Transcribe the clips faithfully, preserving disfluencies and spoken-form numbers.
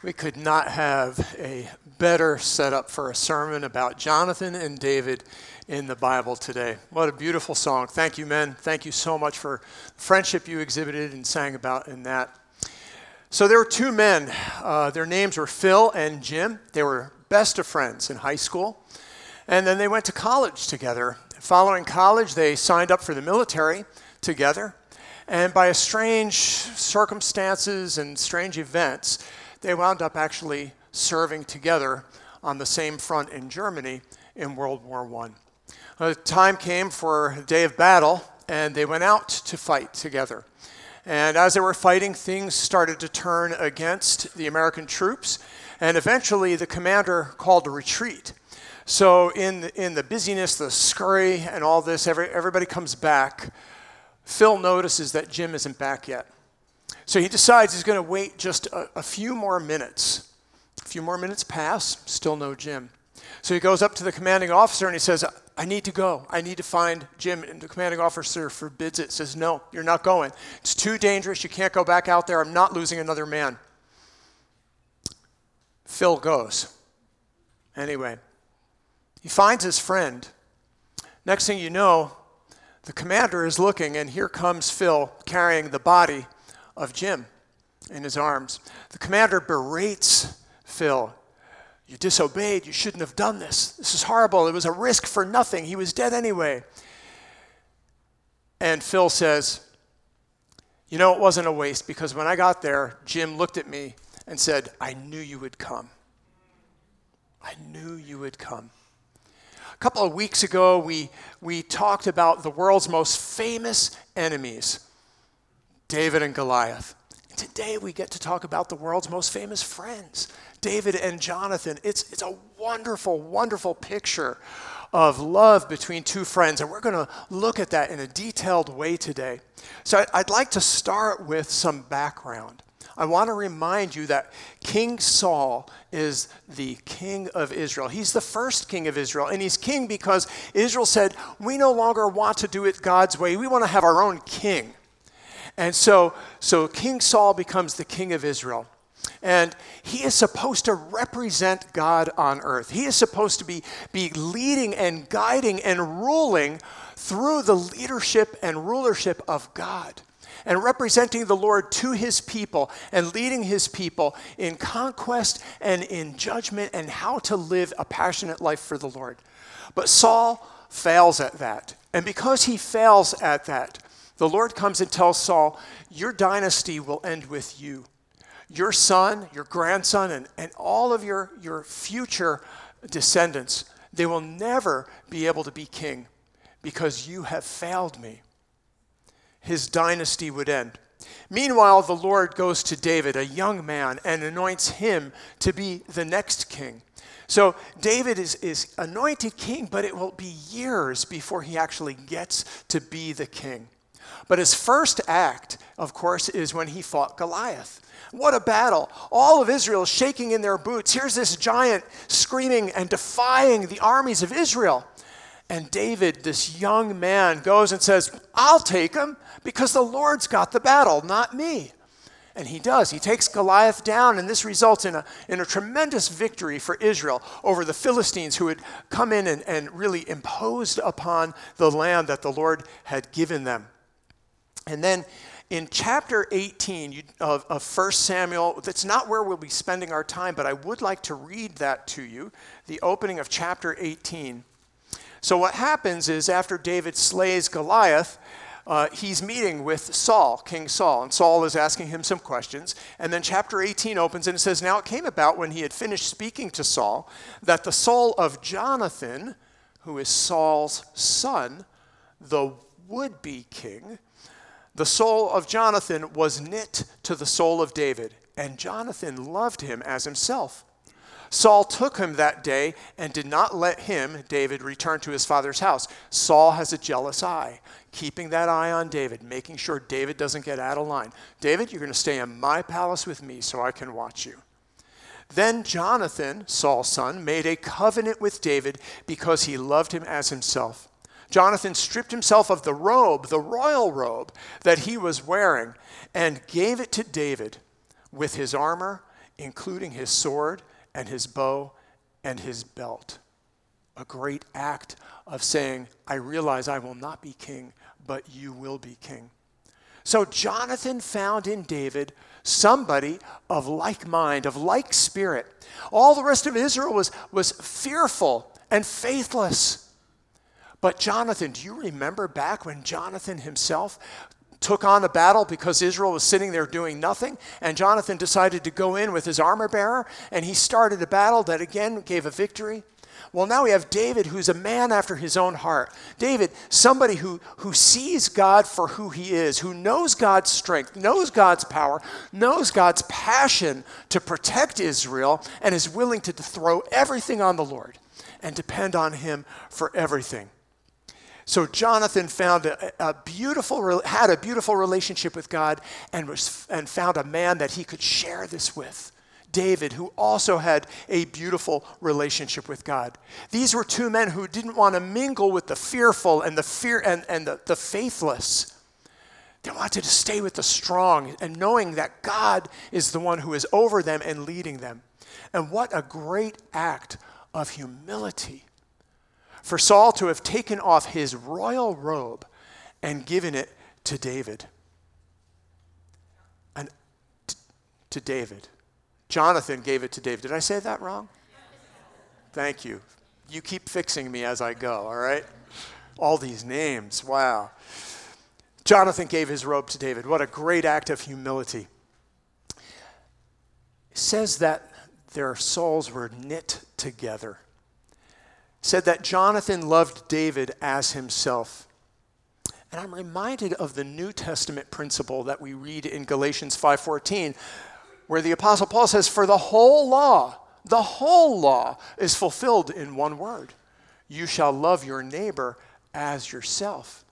We could not have a better setup for a sermon about Jonathan and David in the Bible today. What a beautiful song. Thank you, men. Thank you so much for the friendship you exhibited and sang about in that. So there were two men. Uh, their names were Phil and Jim. They were best of friends in high school. And then they went to college together. Following college, they signed up for the military together. And by strange circumstances and strange events, they wound up actually serving together on the same front in Germany in World War One. The time came for a day of battle, and they went out to fight together. And as they were fighting, things started to turn against the American troops, and eventually the commander called a retreat. So in the, in the busyness, the scurry, and all this, every, everybody comes back. Phil notices that Jim isn't back yet. So he decides he's going to wait just a, a few more minutes. A few more minutes pass, still no Jim. So he goes up to the commanding officer and he says, I need to go. I need to find Jim. And the commanding officer forbids it, says, no, you're not going. It's too dangerous. You can't go back out there. I'm not losing another man. Phil goes. Anyway, he finds his friend. Next thing you know, the commander is looking, and here comes Phil carrying the body of Jim in his arms. The commander berates Phil. You disobeyed. You shouldn't have done this. This is horrible. It was a risk for nothing. He was dead anyway. And Phil says, you know, it wasn't a waste, because when I got there, Jim looked at me and said, I knew you would come. I knew you would come. A couple of weeks ago, we, we talked about the world's most famous enemies, David and Goliath. Today we get to talk about the world's most famous friends, David and Jonathan. It's, it's a wonderful, wonderful picture of love between two friends, and we're going to look at that in a detailed way today. So I'd like to start with some background. I want to remind you that King Saul is the king of Israel. He's the first king of Israel, and he's king because Israel said, we no longer want to do it God's way. We want to have our own king. And so, so King Saul becomes the king of Israel. And he is supposed to represent God on earth. He is supposed to be, be leading and guiding and ruling through the leadership and rulership of God, and representing the Lord to his people and leading his people in conquest and in judgment and how to live a passionate life for the Lord. But Saul fails at that. And because he fails at that, the Lord comes and tells Saul, your dynasty will end with you. Your son, your grandson, and, and all of your, your future descendants, they will never be able to be king because you have failed me. His dynasty would end. Meanwhile, the Lord goes to David, a young man, and anoints him to be the next king. So David is, is anointed king, but it will be years before he actually gets to be the king. But his first act, of course, is when he fought Goliath. What a battle. All of Israel shaking in their boots. Here's this giant screaming and defying the armies of Israel. And David, this young man, goes and says, I'll take him because the Lord's got the battle, not me. And he does. He takes Goliath down, and this results in a, in a tremendous victory for Israel over the Philistines, who had come in and, and really imposed upon the land that the Lord had given them. And then in chapter eighteen of, of First Samuel, that's not where we'll be spending our time, but I would like to read that to you, the opening of chapter eighteen. So what happens is after David slays Goliath, uh, he's meeting with Saul, King Saul, and Saul is asking him some questions. And then chapter eighteen opens and it says, now it came about when he had finished speaking to Saul that the soul of Jonathan, who is Saul's son, the would-be king, the soul of Jonathan was knit to the soul of David, and Jonathan loved him as himself. Saul took him that day and did not let him, David, return to his father's house. Saul has a jealous eye, keeping that eye on David, making sure David doesn't get out of line. David, you're going to stay in my palace with me so I can watch you. Then Jonathan, Saul's son, made a covenant with David because he loved him as himself. Jonathan stripped himself of the robe, the royal robe that he was wearing, and gave it to David with his armor including his sword and his bow and his belt. A great act of saying, I realize I will not be king, but you will be king. So Jonathan found in David somebody of like mind, of like spirit. All the rest of Israel was, was fearful and faithless. But Jonathan, do you remember back when Jonathan himself took on a battle because Israel was sitting there doing nothing, and Jonathan decided to go in with his armor bearer, and he started a battle that again gave a victory? Well, now we have David, who's a man after his own heart. David, somebody who, who sees God for who he is, who knows God's strength, knows God's power, knows God's passion to protect Israel, and is willing to throw everything on the Lord and depend on him for everything. So Jonathan found a, a beautiful, had a beautiful relationship with God and was, and found a man that he could share this with. David, who also had a beautiful relationship with God. These were two men who didn't want to mingle with the fearful and the fear and, and the, the faithless. They wanted to stay with the strong and knowing that God is the one who is over them and leading them. And what a great act of humility for Saul to have taken off his royal robe and given it to David. And t- to David. Jonathan gave it to David. Did I say that wrong? Thank you. You keep fixing me as I go, all right? All these names, wow. Jonathan gave his robe to David. What a great act of humility. It says that their souls were knit together. It said that Jonathan loved David as himself. And I'm reminded of the New Testament principle that we read in Galatians five fourteen, where the Apostle Paul says, for the whole law, the whole law is fulfilled in one word. You shall love your neighbor as yourself.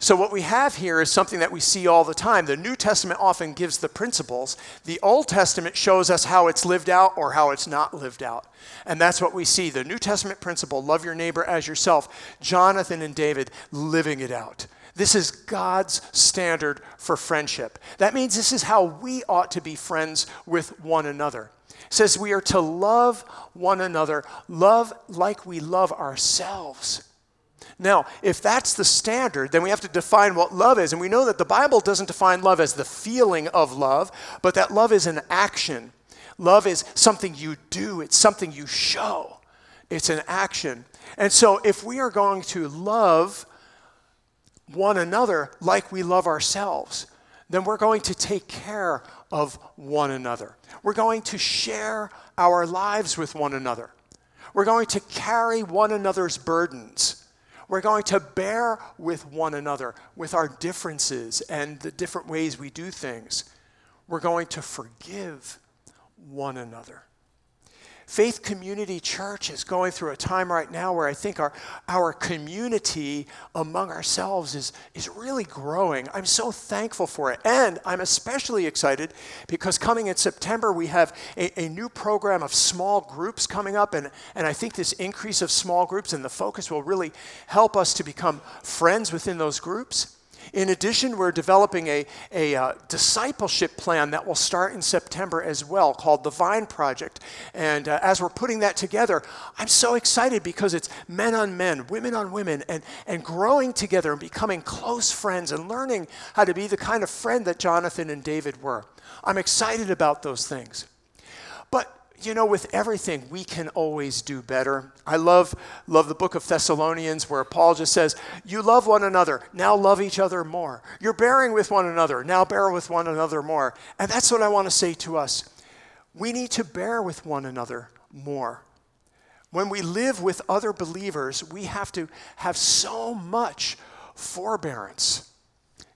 So what we have here is something that we see all the time. The New Testament often gives the principles. The Old Testament shows us how it's lived out or how it's not lived out. And that's what we see. The New Testament principle, love your neighbor as yourself. Jonathan and David living it out. This is God's standard for friendship. That means this is how we ought to be friends with one another. It says we are to love one another, love like we love ourselves. Now, if that's the standard, then we have to define what love is. And we know that the Bible doesn't define love as the feeling of love, but that love is an action. Love is something you do. It's something you show. It's an action. And so if we are going to love one another like we love ourselves, then we're going to take care of one another. We're going to share our lives with one another. We're going to carry one another's burdens. We're going to bear with one another, with our differences and the different ways we do things. We're going to forgive one another. Faith Community Church is going through a time right now where I think our, our community among ourselves is, is really growing. I'm so thankful for it. And I'm especially excited because coming in September, we have a, a new program of small groups coming up. And, and I think this increase of small groups and the focus will really help us to become friends within those groups. In addition, we're developing a, a uh, discipleship plan that will start in September as well, called the Vine Project. And uh, as we're putting that together, I'm so excited because it's men on men, women on women, and, and growing together and becoming close friends and learning how to be the kind of friend that Jonathan and David were. I'm excited about those things. But you know, with everything, we can always do better. I love love the book of Thessalonians where Paul just says, you love one another, now love each other more. You're bearing with one another, now bear with one another more. And that's what I want to say to us. We need to bear with one another more. When we live with other believers, we have to have so much forbearance.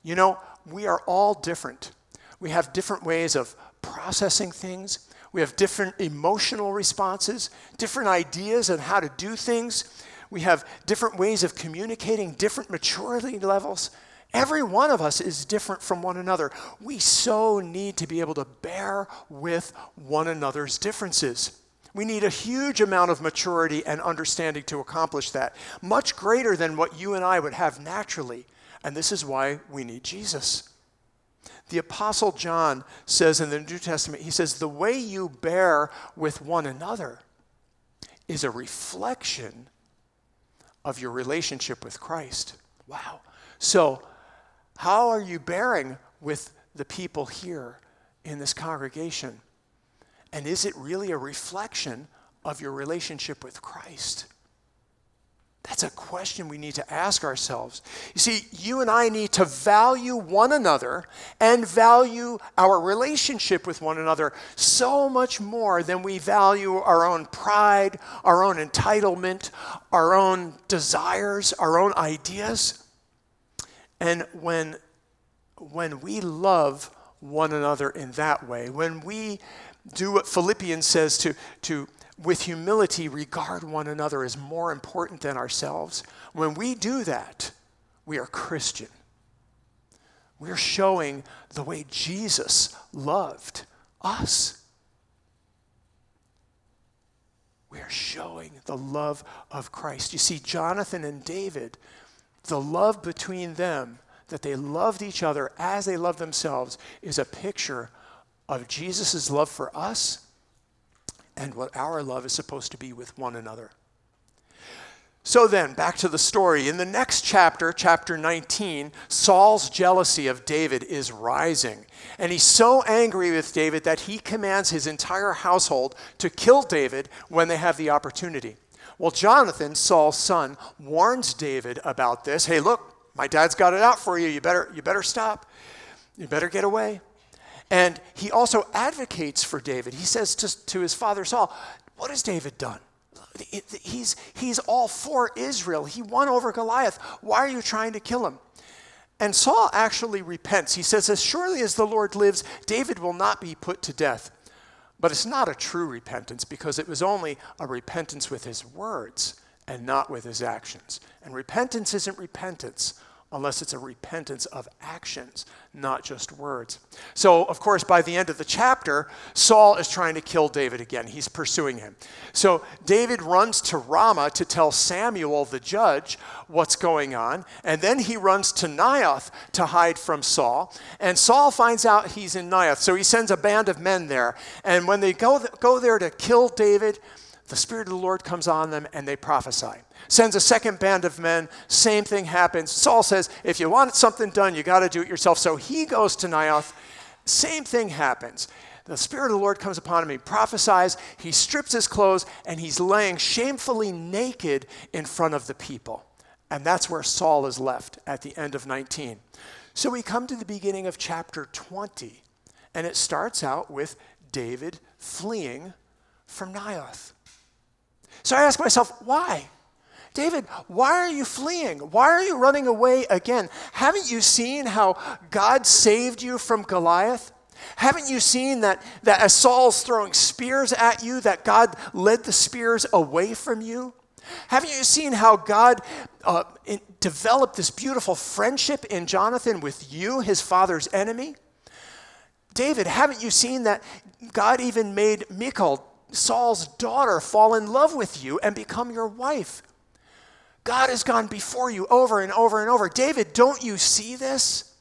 You know, we are all different. We have different ways of processing things. We have different emotional responses, different ideas on how to do things. We have different ways of communicating, different maturity levels. Every one of us is different from one another. We so need to be able to bear with one another's differences. We need a huge amount of maturity and understanding to accomplish that, much greater than what you and I would have naturally. And this is why we need Jesus. The Apostle John says in the New Testament, he says, the way you bear with one another is a reflection of your relationship with Christ. Wow. So how are you bearing with the people here in this congregation? And is it really a reflection of your relationship with Christ? That's a question we need to ask ourselves. You see, you and I need to value one another and value our relationship with one another so much more than we value our own pride, our own entitlement, our own desires, our own ideas. And when, when we love one another in that way, when we do what Philippians says to, to with humility, regard one another as more important than ourselves. When we do that, we are Christian. We're showing the way Jesus loved us. We are showing the love of Christ. You see, Jonathan and David, the love between them, that they loved each other as they loved themselves, is a picture of Jesus' love for us and what our love is supposed to be with one another. So then, back to the story. In the next chapter, chapter nineteen, Saul's jealousy of David is rising. And he's so angry with David that he commands his entire household to kill David when they have the opportunity. Well, Jonathan, Saul's son, warns David about this. Hey, look, my dad's got it out for you. You better, you better stop. You better get away. And he also advocates for David. He says to, to his father Saul, what has David done? He's, he's all for Israel. He won over Goliath. Why are you trying to kill him? And Saul actually repents. He says, as surely as the Lord lives, David will not be put to death. But it's not a true repentance because it was only a repentance with his words and not with his actions. And repentance isn't repentance unless it's a repentance of actions, not just words. So, of course, by the end of the chapter, Saul is trying to kill David again. He's pursuing him. So David runs to Ramah to tell Samuel, the judge, what's going on. And then he runs to Naioth to hide from Saul. And Saul finds out he's in Naioth. So he sends a band of men there. And when they go, th- go there to kill David, the Spirit of the Lord comes on them and they prophesy. Sends a second band of men. Same thing happens. Saul says, if you want something done, you got to do it yourself. So he goes to Naioth. Same thing happens. The Spirit of the Lord comes upon him. He prophesies. He strips his clothes and he's laying shamefully naked in front of the people. And that's where Saul is left at the end of nineteen. So we come to the beginning of chapter twenty. And it starts out with David fleeing from Naioth. So I ask myself, why? David, why are you fleeing? Why are you running away again? Haven't you seen how God saved you from Goliath? Haven't you seen that, that as Saul's throwing spears at you, that God led the spears away from you? Haven't you seen how God uh, developed this beautiful friendship in Jonathan with you, his father's enemy? David, haven't you seen that God even made Michal, Saul's daughter, fall in love with you and become your wife? God has gone before you over and over and over. David, don't you see this?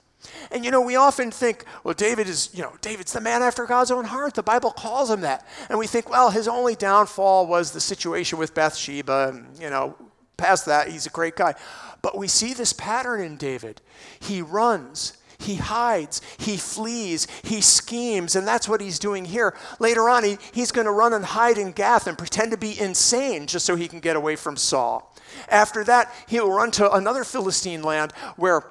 And you know, we often think, well, David is, you know, David's the man after God's own heart. The Bible calls him that. And we think, well, his only downfall was the situation with Bathsheba. And, you know, past that, he's a great guy. But we see this pattern in David. He runs. He hides, he flees, he schemes, and that's what he's doing here. Later on, he, he's going to run and hide in Gath and pretend to be insane just so he can get away from Saul. After that, he'll run to another Philistine land where,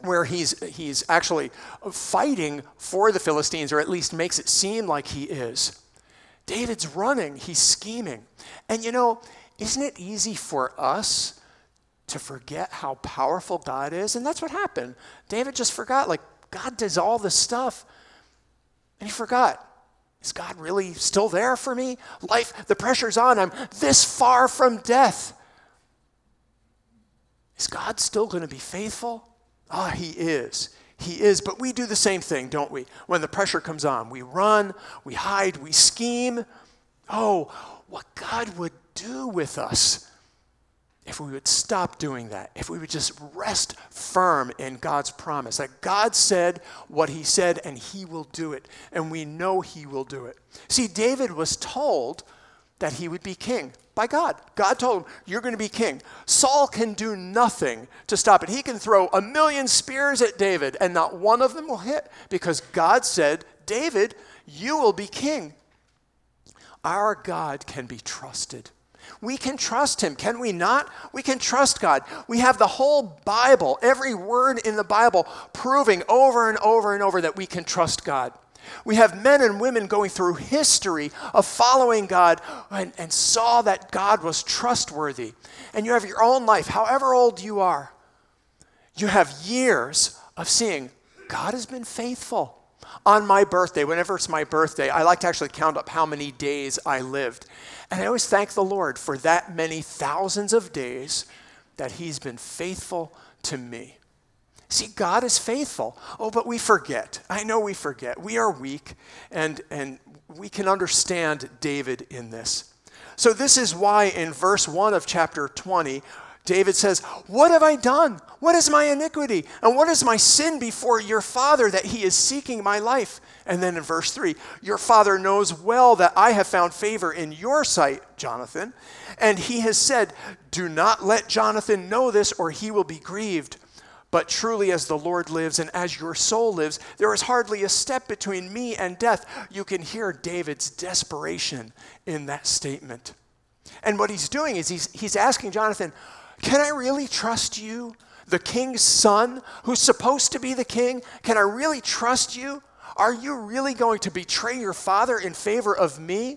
where he's, he's actually fighting for the Philistines, or at least makes it seem like he is. David's running, he's scheming. And you know, isn't it easy for us to forget how powerful God is? And that's what happened. David just forgot. Like, God does all this stuff. And he forgot. Is God really still there for me? Life, the pressure's on. I'm this far from death. Is God still going to be faithful? Ah, he is. He is. But we do the same thing, don't we? When the pressure comes on, we run, we hide, we scheme. Oh, what God would do with us if we would stop doing that, if we would just rest firm in God's promise, that God said what he said and he will do it, and we know he will do it. See, David was told that he would be king by God. God told him, you're going to be king. Saul can do nothing to stop it. He can throw a million spears at David and not one of them will hit because God said, David, you will be king. Our God can be trusted. We can trust him, can we not? We can trust God. We have the whole Bible, every word in the Bible, proving over and over and over that we can trust God. We have men and women going through history of following God and, and saw that God was trustworthy. And you have your own life, however old you are. You have years of seeing God has been faithful. On my birthday, whenever it's my birthday, I like to actually count up how many days I lived. And I always thank the Lord for that many thousands of days that he's been faithful to me. See, God is faithful. Oh, but we forget. I know we forget. We are weak, and, and we can understand David in this. So this is why in verse one of chapter twenty, David says, what have I done? What is my iniquity? And what is my sin before your father that he is seeking my life? And then in verse three, your father knows well that I have found favor in your sight, Jonathan. And he has said, do not let Jonathan know this or he will be grieved. But truly as the Lord lives and as your soul lives, there is hardly a step between me and death. You can hear David's desperation in that statement. And what he's doing is he's, he's asking Jonathan, can I really trust you, the king's son, who's supposed to be the king? Can I really trust you? Are you really going to betray your father in favor of me?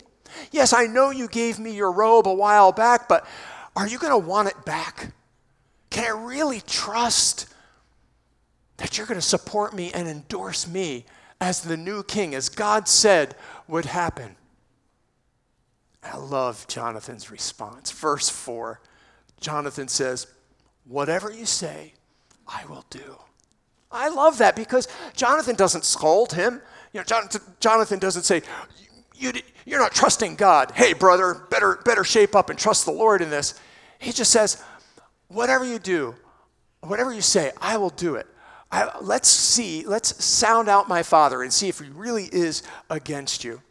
Yes, I know you gave me your robe a while back, but are you going to want it back? Can I really trust that you're going to support me and endorse me as the new king, as God said would happen? I love Jonathan's response. Verse four. Jonathan says, whatever you say, I will do. I love that because Jonathan doesn't scold him. You know, Jonathan, Jonathan doesn't say, you, you, you're not trusting God. Hey, brother, better, better shape up and trust the Lord in this. He just says, whatever you do, whatever you say, I will do it. I, let's see, let's sound out my father and see if he really is against you.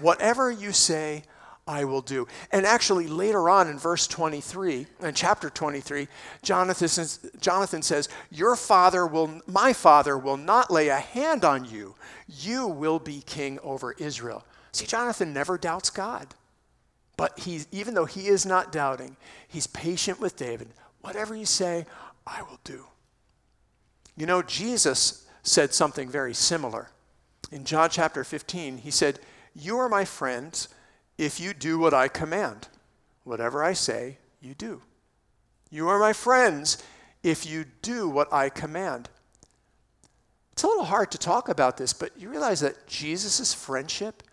Whatever you say, I will do. And actually later on in verse twenty-three, in chapter twenty-three, Jonathan says, Jonathan says, your father will, my father will not lay a hand on you. You will be king over Israel. See, Jonathan never doubts God, but he's, even though he is not doubting, he's patient with David. Whatever you say, I will do. You know, Jesus said something very similar. In John chapter fifteen, he said, you are my friends if you do what I command. Whatever I say, you do. You are my friends if you do what I command. It's a little hard to talk about this, but you realize that Jesus' friendship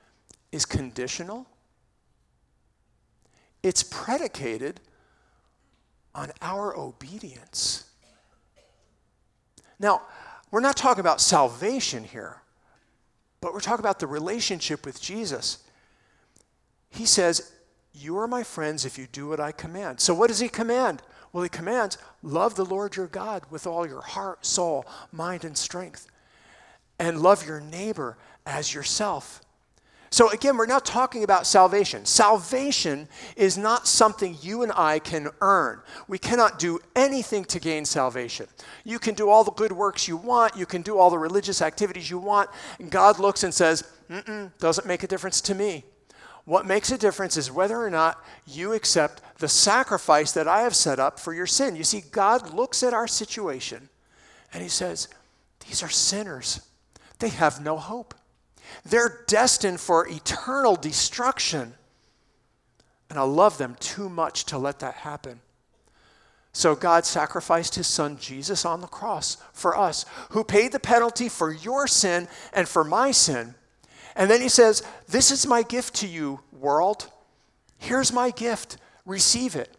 is conditional. It's predicated on our obedience. Now, we're not talking about salvation here, but we're talking about the relationship with Jesus. He says, you are my friends if you do what I command. So what does he command? Well, he commands, love the Lord your God with all your heart, soul, mind, and strength. And love your neighbor as yourself. So again, we're not talking about salvation. Salvation is not something you and I can earn. We cannot do anything to gain salvation. You can do all the good works you want. You can do all the religious activities you want. And God looks and says, mm-mm, doesn't make a difference to me. What makes a difference is whether or not you accept the sacrifice that I have set up for your sin. You see, God looks at our situation and he says, these are sinners. They have no hope. They're destined for eternal destruction. And I love them too much to let that happen. So God sacrificed his son Jesus on the cross for us, who paid the penalty for your sin and for my sin. And then he says, this is my gift to you, world. Here's my gift. Receive it.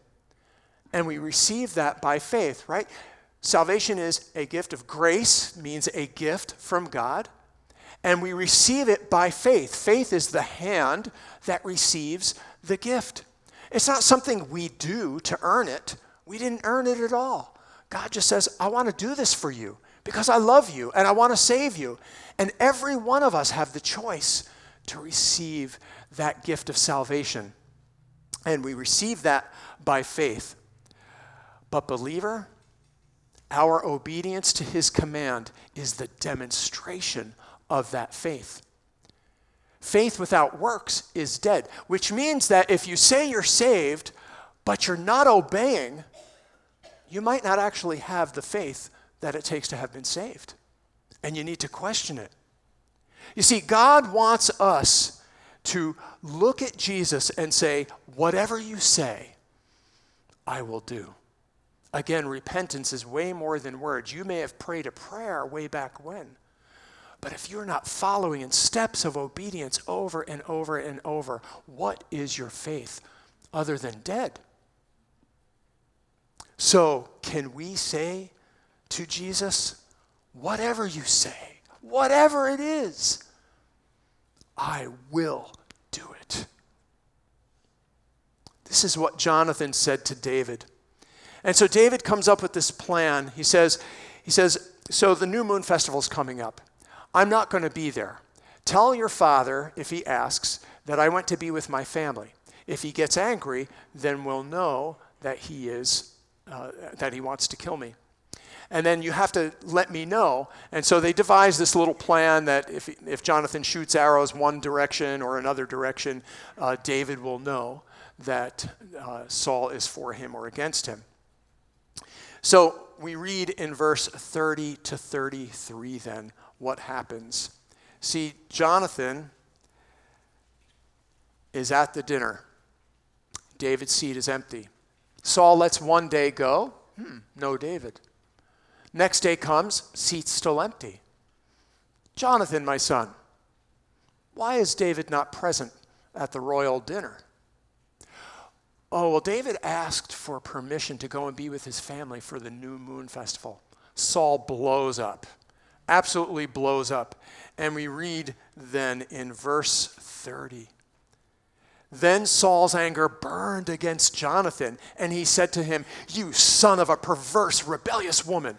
And we receive that by faith, right? Salvation is a gift of grace, means a gift from God. And we receive it by faith. Faith is the hand that receives the gift. It's not something we do to earn it. We didn't earn it at all. God just says, I want to do this for you because I love you and I want to save you. And every one of us have the choice to receive that gift of salvation. And we receive that by faith. But believer, our obedience to his command is the demonstration of that faith. Faith without works is dead, which means that if you say you're saved, but you're not obeying, you might not actually have the faith that it takes to have been saved. And you need to question it. You see, God wants us to look at Jesus and say, whatever you say, I will do. Again, repentance is way more than words. You may have prayed a prayer way back when, but if you're not following in steps of obedience over and over and over, what is your faith other than dead? So can we say to Jesus, whatever you say, whatever it is, I will do it. This is what Jonathan said to David. And so David comes up with this plan. He says, he says, so the New Moon Festival is coming up. I'm not going to be there. Tell your father, if he asks, that I went to be with my family. If he gets angry, then we'll know that he is, uh, that he wants to kill me. And then you have to let me know. And so they devise this little plan that if if Jonathan shoots arrows one direction or another direction, uh, David will know that uh, Saul is for him or against him. So we read in verse thirty to thirty-three then what happens. See, Jonathan is at the dinner. David's seat is empty. Saul lets one day go. Hmm, no David. Next day comes, seat's still empty. Jonathan, my son, why is David not present at the royal dinner? Oh, well, David asked for permission to go and be with his family for the New Moon Festival. Saul blows up, absolutely blows up. And we read then in verse thirty, then Saul's anger burned against Jonathan, and he said to him, you son of a perverse, rebellious woman.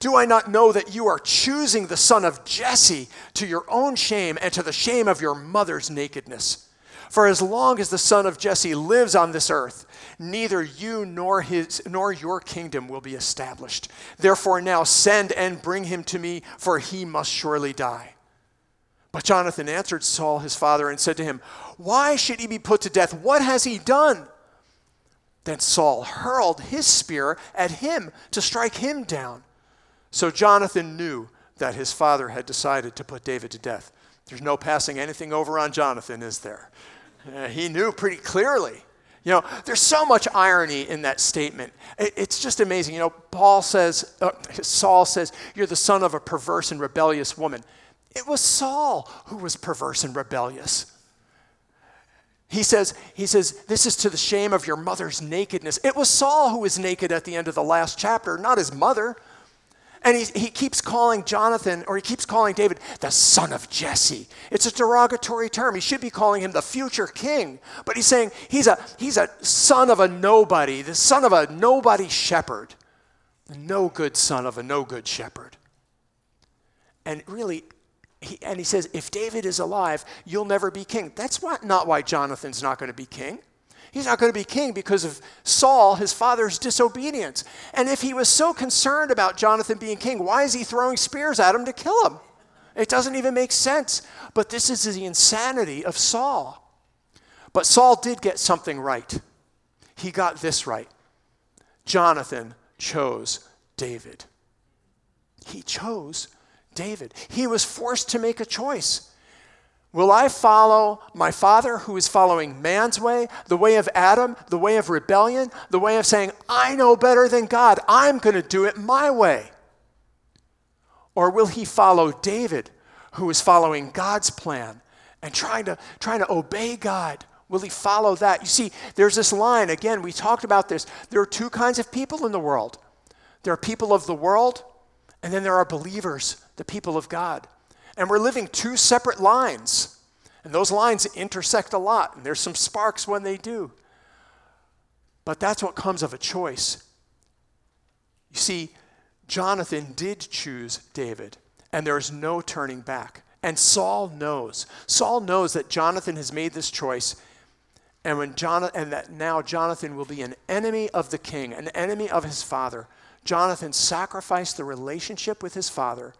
Do I not know that you are choosing the son of Jesse to your own shame and to the shame of your mother's nakedness? For as long as the son of Jesse lives on this earth, neither you nor his nor your kingdom will be established. Therefore now send and bring him to me, for he must surely die. But Jonathan answered Saul his father and said to him, why should he be put to death? What has he done? Then Saul hurled his spear at him to strike him down. So Jonathan knew that his father had decided to put David to death. There's no passing anything over on Jonathan, is there? Uh, he knew pretty clearly. You know, there's so much irony in that statement. It, it's just amazing. You know, Paul says, uh, Saul says, you're the son of a perverse and rebellious woman. It was Saul who was perverse and rebellious. He says, he says, this is to the shame of your mother's nakedness. It was Saul who was naked at the end of the last chapter, not his mother. And he, he keeps calling Jonathan, or he keeps calling David, the son of Jesse. It's a derogatory term. He should be calling him the future king. But he's saying he's a, he's a son of a nobody, the son of a nobody shepherd. The no good son of a no good shepherd. And really, He, and he says, if David is alive, you'll never be king. That's why, not why Jonathan's not going to be king. He's not going to be king because of Saul, his father's disobedience. And if he was so concerned about Jonathan being king, why is he throwing spears at him to kill him? It doesn't even make sense. But this is the insanity of Saul. But Saul did get something right. He got this right. Jonathan chose David. He chose David. David. He was forced to make a choice. Will I follow my father who is following man's way, the way of Adam, the way of rebellion, the way of saying, I know better than God. I'm going to do it my way. Or will he follow David who is following God's plan and trying to, trying to obey God? Will he follow that? You see, there's this line. Again, we talked about this. There are two kinds of people in the world. There are people of the world, and then there are believers, the people of God. And we're living two separate lines. And those lines intersect a lot. And there's some sparks when they do. But that's what comes of a choice. You see, Jonathan did choose David, and there is no turning back. And Saul knows. Saul knows that Jonathan has made this choice, and when John, and that now Jonathan will be an enemy of the king, an enemy of his father. Jonathan sacrificed the relationship with his father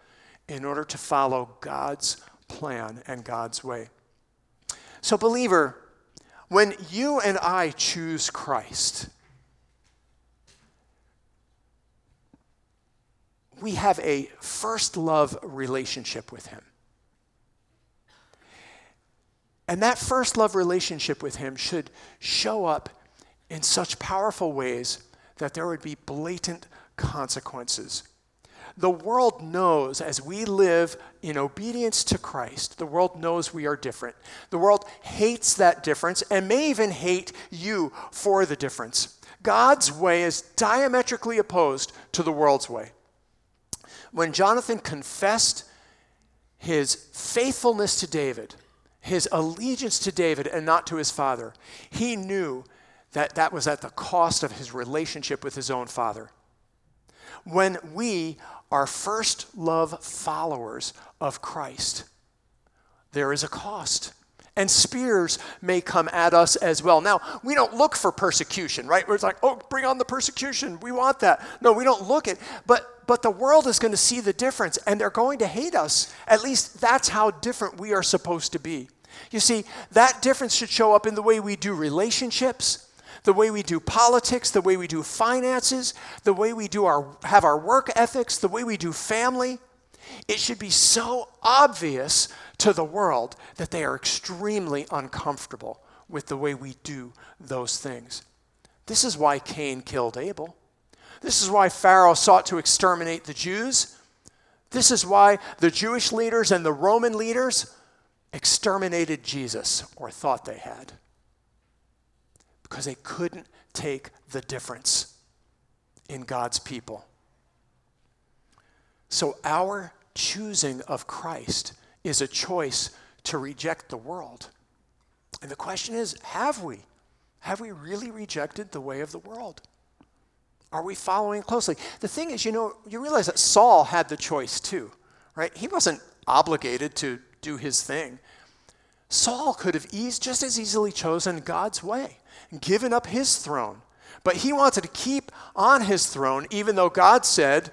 in order to follow God's plan and God's way. So, believer, when you and I choose Christ, we have a first love relationship with him. And that first love relationship with him should show up in such powerful ways that there would be blatant consequences. The world knows as we live in obedience to Christ, the world knows we are different. The world hates that difference and may even hate you for the difference. God's way is diametrically opposed to the world's way. When Jonathan confessed his faithfulness to David, his allegiance to David and not to his father, he knew that that was at the cost of his relationship with his own father. When we are first love followers of Christ, there is a cost. And spears may come at us as well. Now, we don't look for persecution, right? We're like, oh, bring on the persecution. We want that. No, we don't look at, but, but the world is going to see the difference, and they're going to hate us. At least that's how different we are supposed to be. You see, that difference should show up in the way we do relationships, the way we do politics, the way we do finances, the way we do our have our work ethics, the way we do family. It should be so obvious to the world that they are extremely uncomfortable with the way we do those things. This is why Cain killed Abel. This is why Pharaoh sought to exterminate the Jews. This is why the Jewish leaders and the Roman leaders exterminated Jesus, or thought they had, because they couldn't take the difference in God's people. So our choosing of Christ is a choice to reject the world. And the question is, have we? Have we really rejected the way of the world? Are we following closely? The thing is, you know, you realize that Saul had the choice too, right? He wasn't obligated to do his thing. Saul could have eased, just as easily chosen God's way and given up his throne. But he wanted to keep on his throne, even though God said,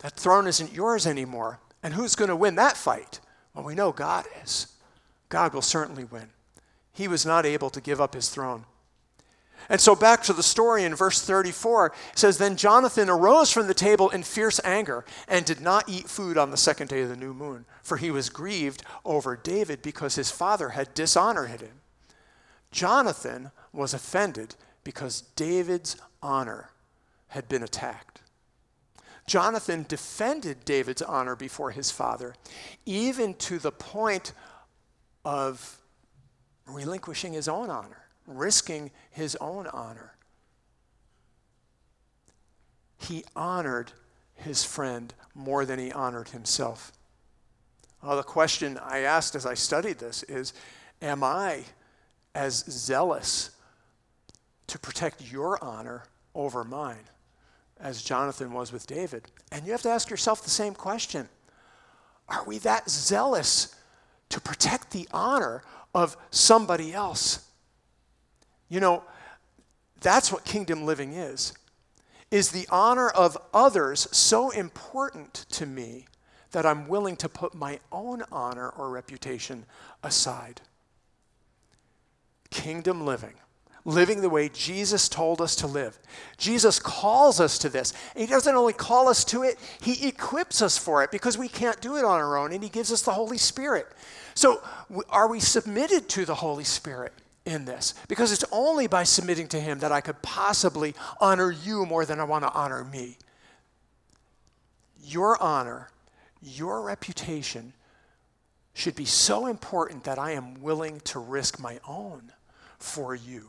that throne isn't yours anymore. And who's going to win that fight? Well, we know God is. God will certainly win. He was not able to give up his throne. And so back to the story in verse thirty-four, it says, Then Jonathan arose from the table in fierce anger and did not eat food on the second day of the new moon, for he was grieved over David because his father had dishonored him. Jonathan was offended because David's honor had been attacked. Jonathan defended David's honor before his father, even to the point of relinquishing his own honor, risking his own honor. He honored his friend more than he honored himself. Well, the question I asked as I studied this is, am I as zealous to protect your honor over mine as Jonathan was with David? And you have to ask yourself the same question. Are we that zealous to protect the honor of somebody else? You know, that's what kingdom living is. Is the honor of others so important to me that I'm willing to put my own honor or reputation aside? Kingdom living. Living the way Jesus told us to live. Jesus calls us to this. He doesn't only call us to it, he equips us for it because we can't do it on our own, and he gives us the Holy Spirit. So are we submitted to the Holy Spirit in this? Because it's only by submitting to him that I could possibly honor you more than I want to honor me. Your honor, your reputation should be so important that I am willing to risk my own for you.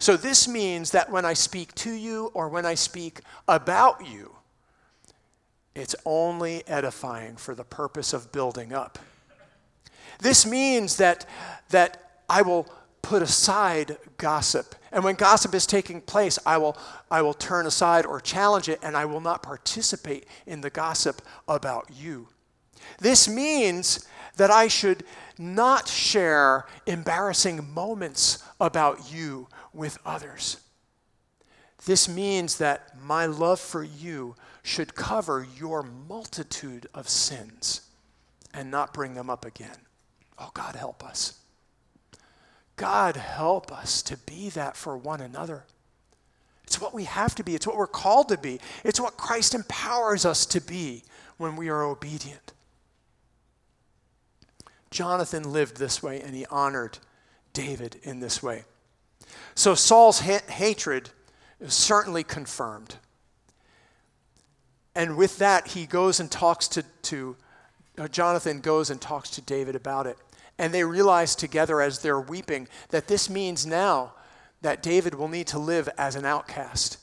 So this means that when I speak to you or when I speak about you, it's only edifying for the purpose of building up. This means that, that I will put aside gossip. And when gossip is taking place, I will I will turn aside or challenge it, and I will not participate in the gossip about you. This means that I should not share embarrassing moments about you with others. This means that my love for you should cover your multitude of sins and not bring them up again. Oh, God, help us. God, help us to be that for one another. It's what we have to be. It's what we're called to be. It's what Christ empowers us to be when we are obedient. Jonathan lived this way, and he honored David in this way. So Saul's ha- hatred is certainly confirmed. And with that, he goes and talks to, to uh, Jonathan goes and talks to David about it. And they realize together as they're weeping that this means now that David will need to live as an outcast.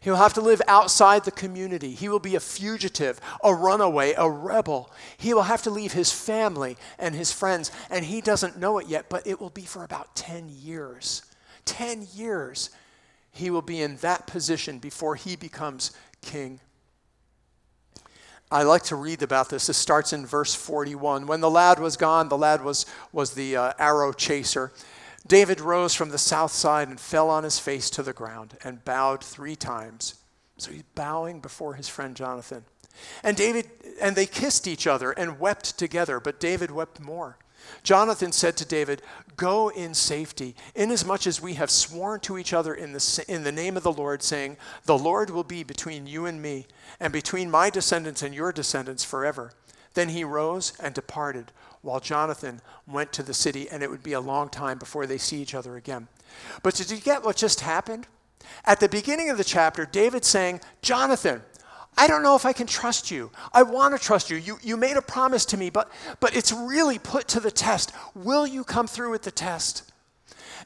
He'll have to live outside the community. He will be a fugitive, a runaway, a rebel. He will have to leave his family and his friends, and he doesn't know it yet, but it will be for about ten years. ten years he will be in that position before he becomes king. I like to read about this. This starts in verse forty-one. When the lad was gone, the lad was, was the uh, arrow chaser. David rose from the south side and fell on his face to the ground and bowed three times. So he's bowing before his friend Jonathan. And David, and they kissed each other and wept together, but David wept more. Jonathan said to David, "Go in safety, inasmuch as we have sworn to each other in the, in the name of the Lord, saying, 'The Lord will be between you and me, and between my descendants and your descendants forever.'" Then he rose and departed, while Jonathan went to the city, and it would be a long time before they see each other again. But did you get what just happened? At the beginning of the chapter, David's saying, "Jonathan, I don't know if I can trust you. I want to trust you. You you made a promise to me, but but it's really put to the test. Will you come through with the test?"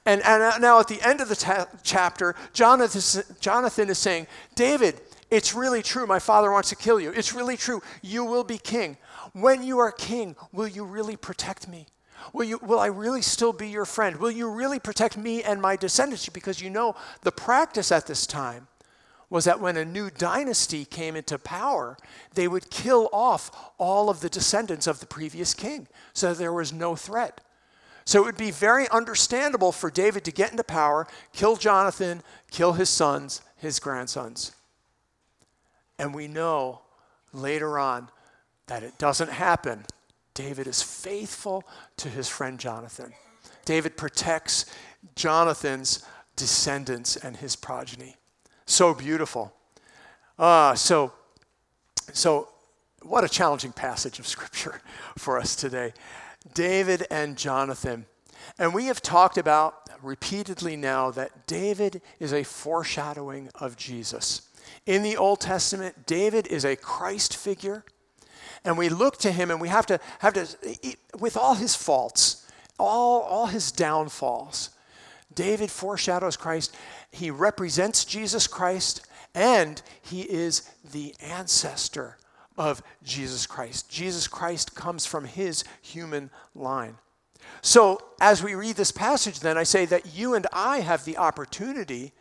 And, and now at the end of the t- chapter, Jonathan, Jonathan is saying, "David, it's really true. My father wants to kill you. It's really true. You will be king. When you are king, will you really protect me? Will you? Will I really still be your friend? Will you really protect me and my descendants?" Because you know the practice at this time was that when a new dynasty came into power, they would kill off all of the descendants of the previous king, so there was no threat. So it would be very understandable for David to get into power, kill Jonathan, kill his sons, his grandsons. And we know later on that it doesn't happen. David is faithful to his friend Jonathan. David protects Jonathan's descendants and his progeny. So beautiful. Uh, so, so what a challenging passage of Scripture for us today. David and Jonathan. And we have talked about repeatedly now that David is a foreshadowing of Jesus. In the Old Testament, David is a Christ figure. And we look to him and we have to, have to with all his faults, all, all his downfalls, David foreshadows Christ. He represents Jesus Christ, and he is the ancestor of Jesus Christ. Jesus Christ comes from his human line. So as we read this passage, then, I say that you and I have the opportunity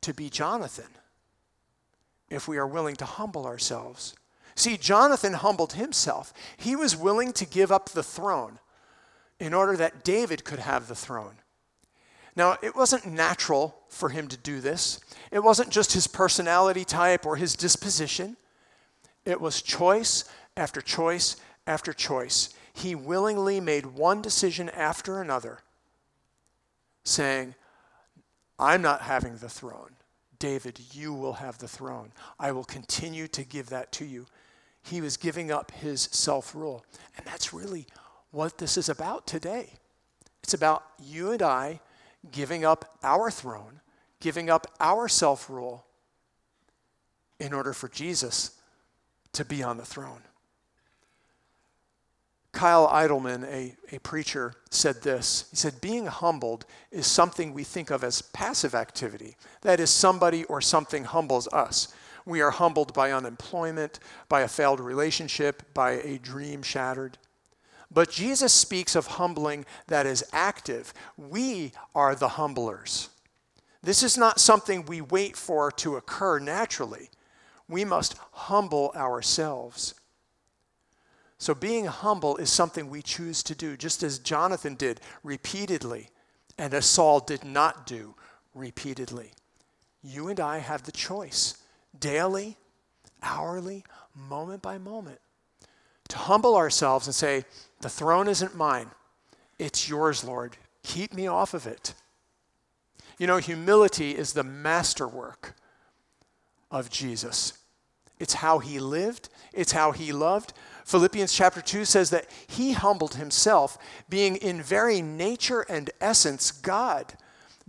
to be Jonathan if we are willing to humble ourselves. See, Jonathan humbled himself. He was willing to give up the throne in order that David could have the throne. Now, it wasn't natural for him to do this. It wasn't just his personality type or his disposition. It was choice after choice after choice. He willingly made one decision after another, saying, "I'm not having the throne. David, you will have the throne. I will continue to give that to you." He was giving up his self-rule. And that's really what this is about today. It's about you and I giving up our throne, giving up our self-rule in order for Jesus to be on the throne. Kyle Eidelman, a, a preacher, said this. He said, "Being humbled is something we think of as passive activity. That is, somebody or something humbles us. We are humbled by unemployment, by a failed relationship, by a dream shattered. But Jesus speaks of humbling that is active. We are the humblers. This is not something we wait for to occur naturally. We must humble ourselves. So being humble is something we choose to do, just as Jonathan did repeatedly, and as Saul did not do repeatedly. You and I have the choice, daily, hourly, moment by moment, to humble ourselves and say, the throne isn't mine. It's yours, Lord. Keep me off of it. You know, humility is the masterwork of Jesus. It's how he lived. It's how he loved. Philippians chapter two says that he humbled himself, being in very nature and essence God,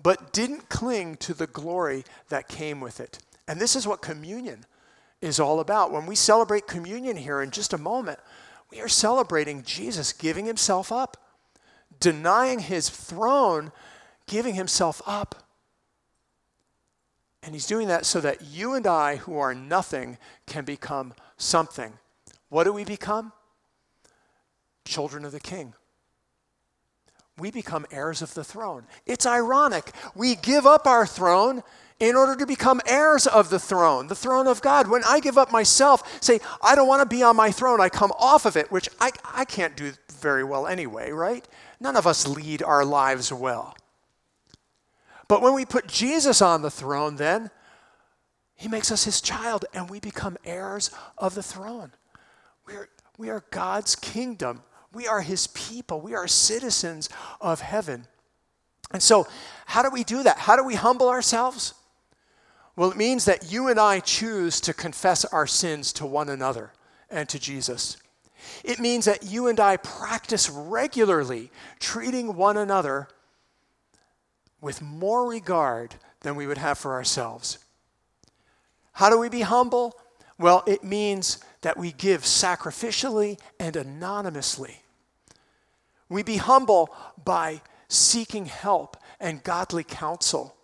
but didn't cling to the glory that came with it. And this is what communion is all about. When we celebrate communion here in just a moment, we are celebrating Jesus giving himself up, denying his throne, giving himself up. And he's doing that so that you and I, who are nothing, can become something. What do we become? Children of the King. We become heirs of the throne. It's ironic. We give up our throne in order to become heirs of the throne, the throne of God. When I give up myself, say, I don't want to be on my throne, I come off of it, which I, I can't do very well anyway, right? None of us lead our lives well. But when we put Jesus on the throne, then he makes us his child and we become heirs of the throne. We are, we are God's kingdom. We are his people. We are citizens of heaven. And so how do we do that? How do we humble ourselves? Well, it means that you and I choose to confess our sins to one another and to Jesus. It means that you and I practice regularly treating one another with more regard than we would have for ourselves. How do we be humble? Well, it means that we give sacrificially and anonymously. We be humble by seeking help and godly counsel.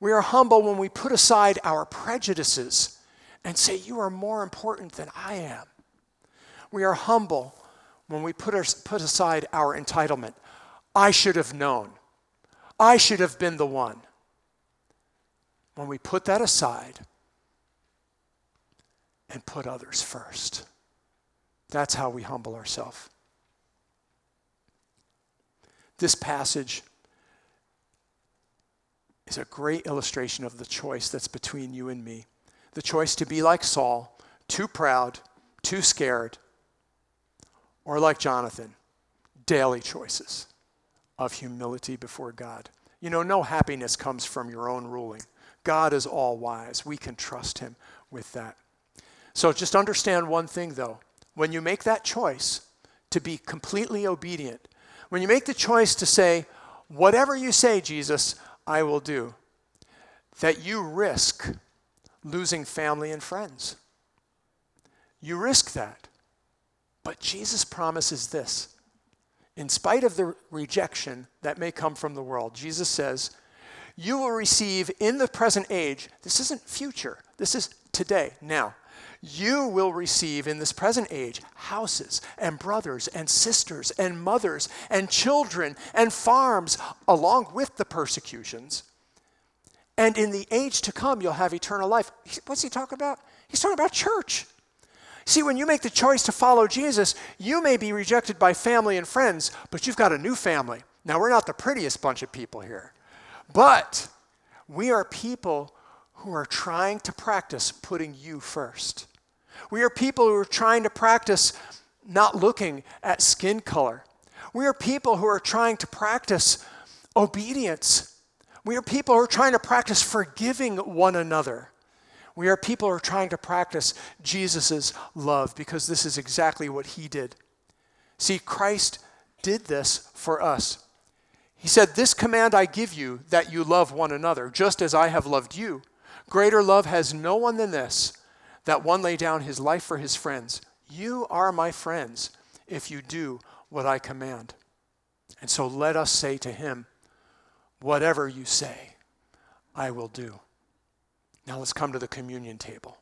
We are humble when we put aside our prejudices and say, you are more important than I am. We are humble when we put, our, put aside our entitlement. I should have known. I should have been the one. When we put that aside and put others first, that's how we humble ourselves. This passage is a great illustration of the choice that's between you and me. The choice to be like Saul, too proud, too scared, or like Jonathan, daily choices of humility before God. You know, no happiness comes from your own ruling. God is all wise. We can trust him with that. So just understand one thing, though. When you make that choice to be completely obedient, when you make the choice to say, whatever you say, Jesus, I will do, that you risk losing family and friends. You risk that. But Jesus promises this. In spite of the rejection that may come from the world, Jesus says, you will receive in the present age, this isn't future, this is today, now. You will receive in this present age houses and brothers and sisters and mothers and children and farms along with the persecutions. And in the age to come, you'll have eternal life. What's he talking about? He's talking about church. See, when you make the choice to follow Jesus, you may be rejected by family and friends, but you've got a new family. Now, we're not the prettiest bunch of people here, but we are people who are trying to practice putting you first. We are people who are trying to practice not looking at skin color. We are people who are trying to practice obedience. We are people who are trying to practice forgiving one another. We are people who are trying to practice Jesus' love because this is exactly what he did. See, Christ did this for us. He said, this command I give you, that you love one another, just as I have loved you. Greater love has no one than this, that one lay down his life for his friends. You are my friends if you do what I command. And so let us say to him, whatever you say, I will do. Now let's come to the communion table.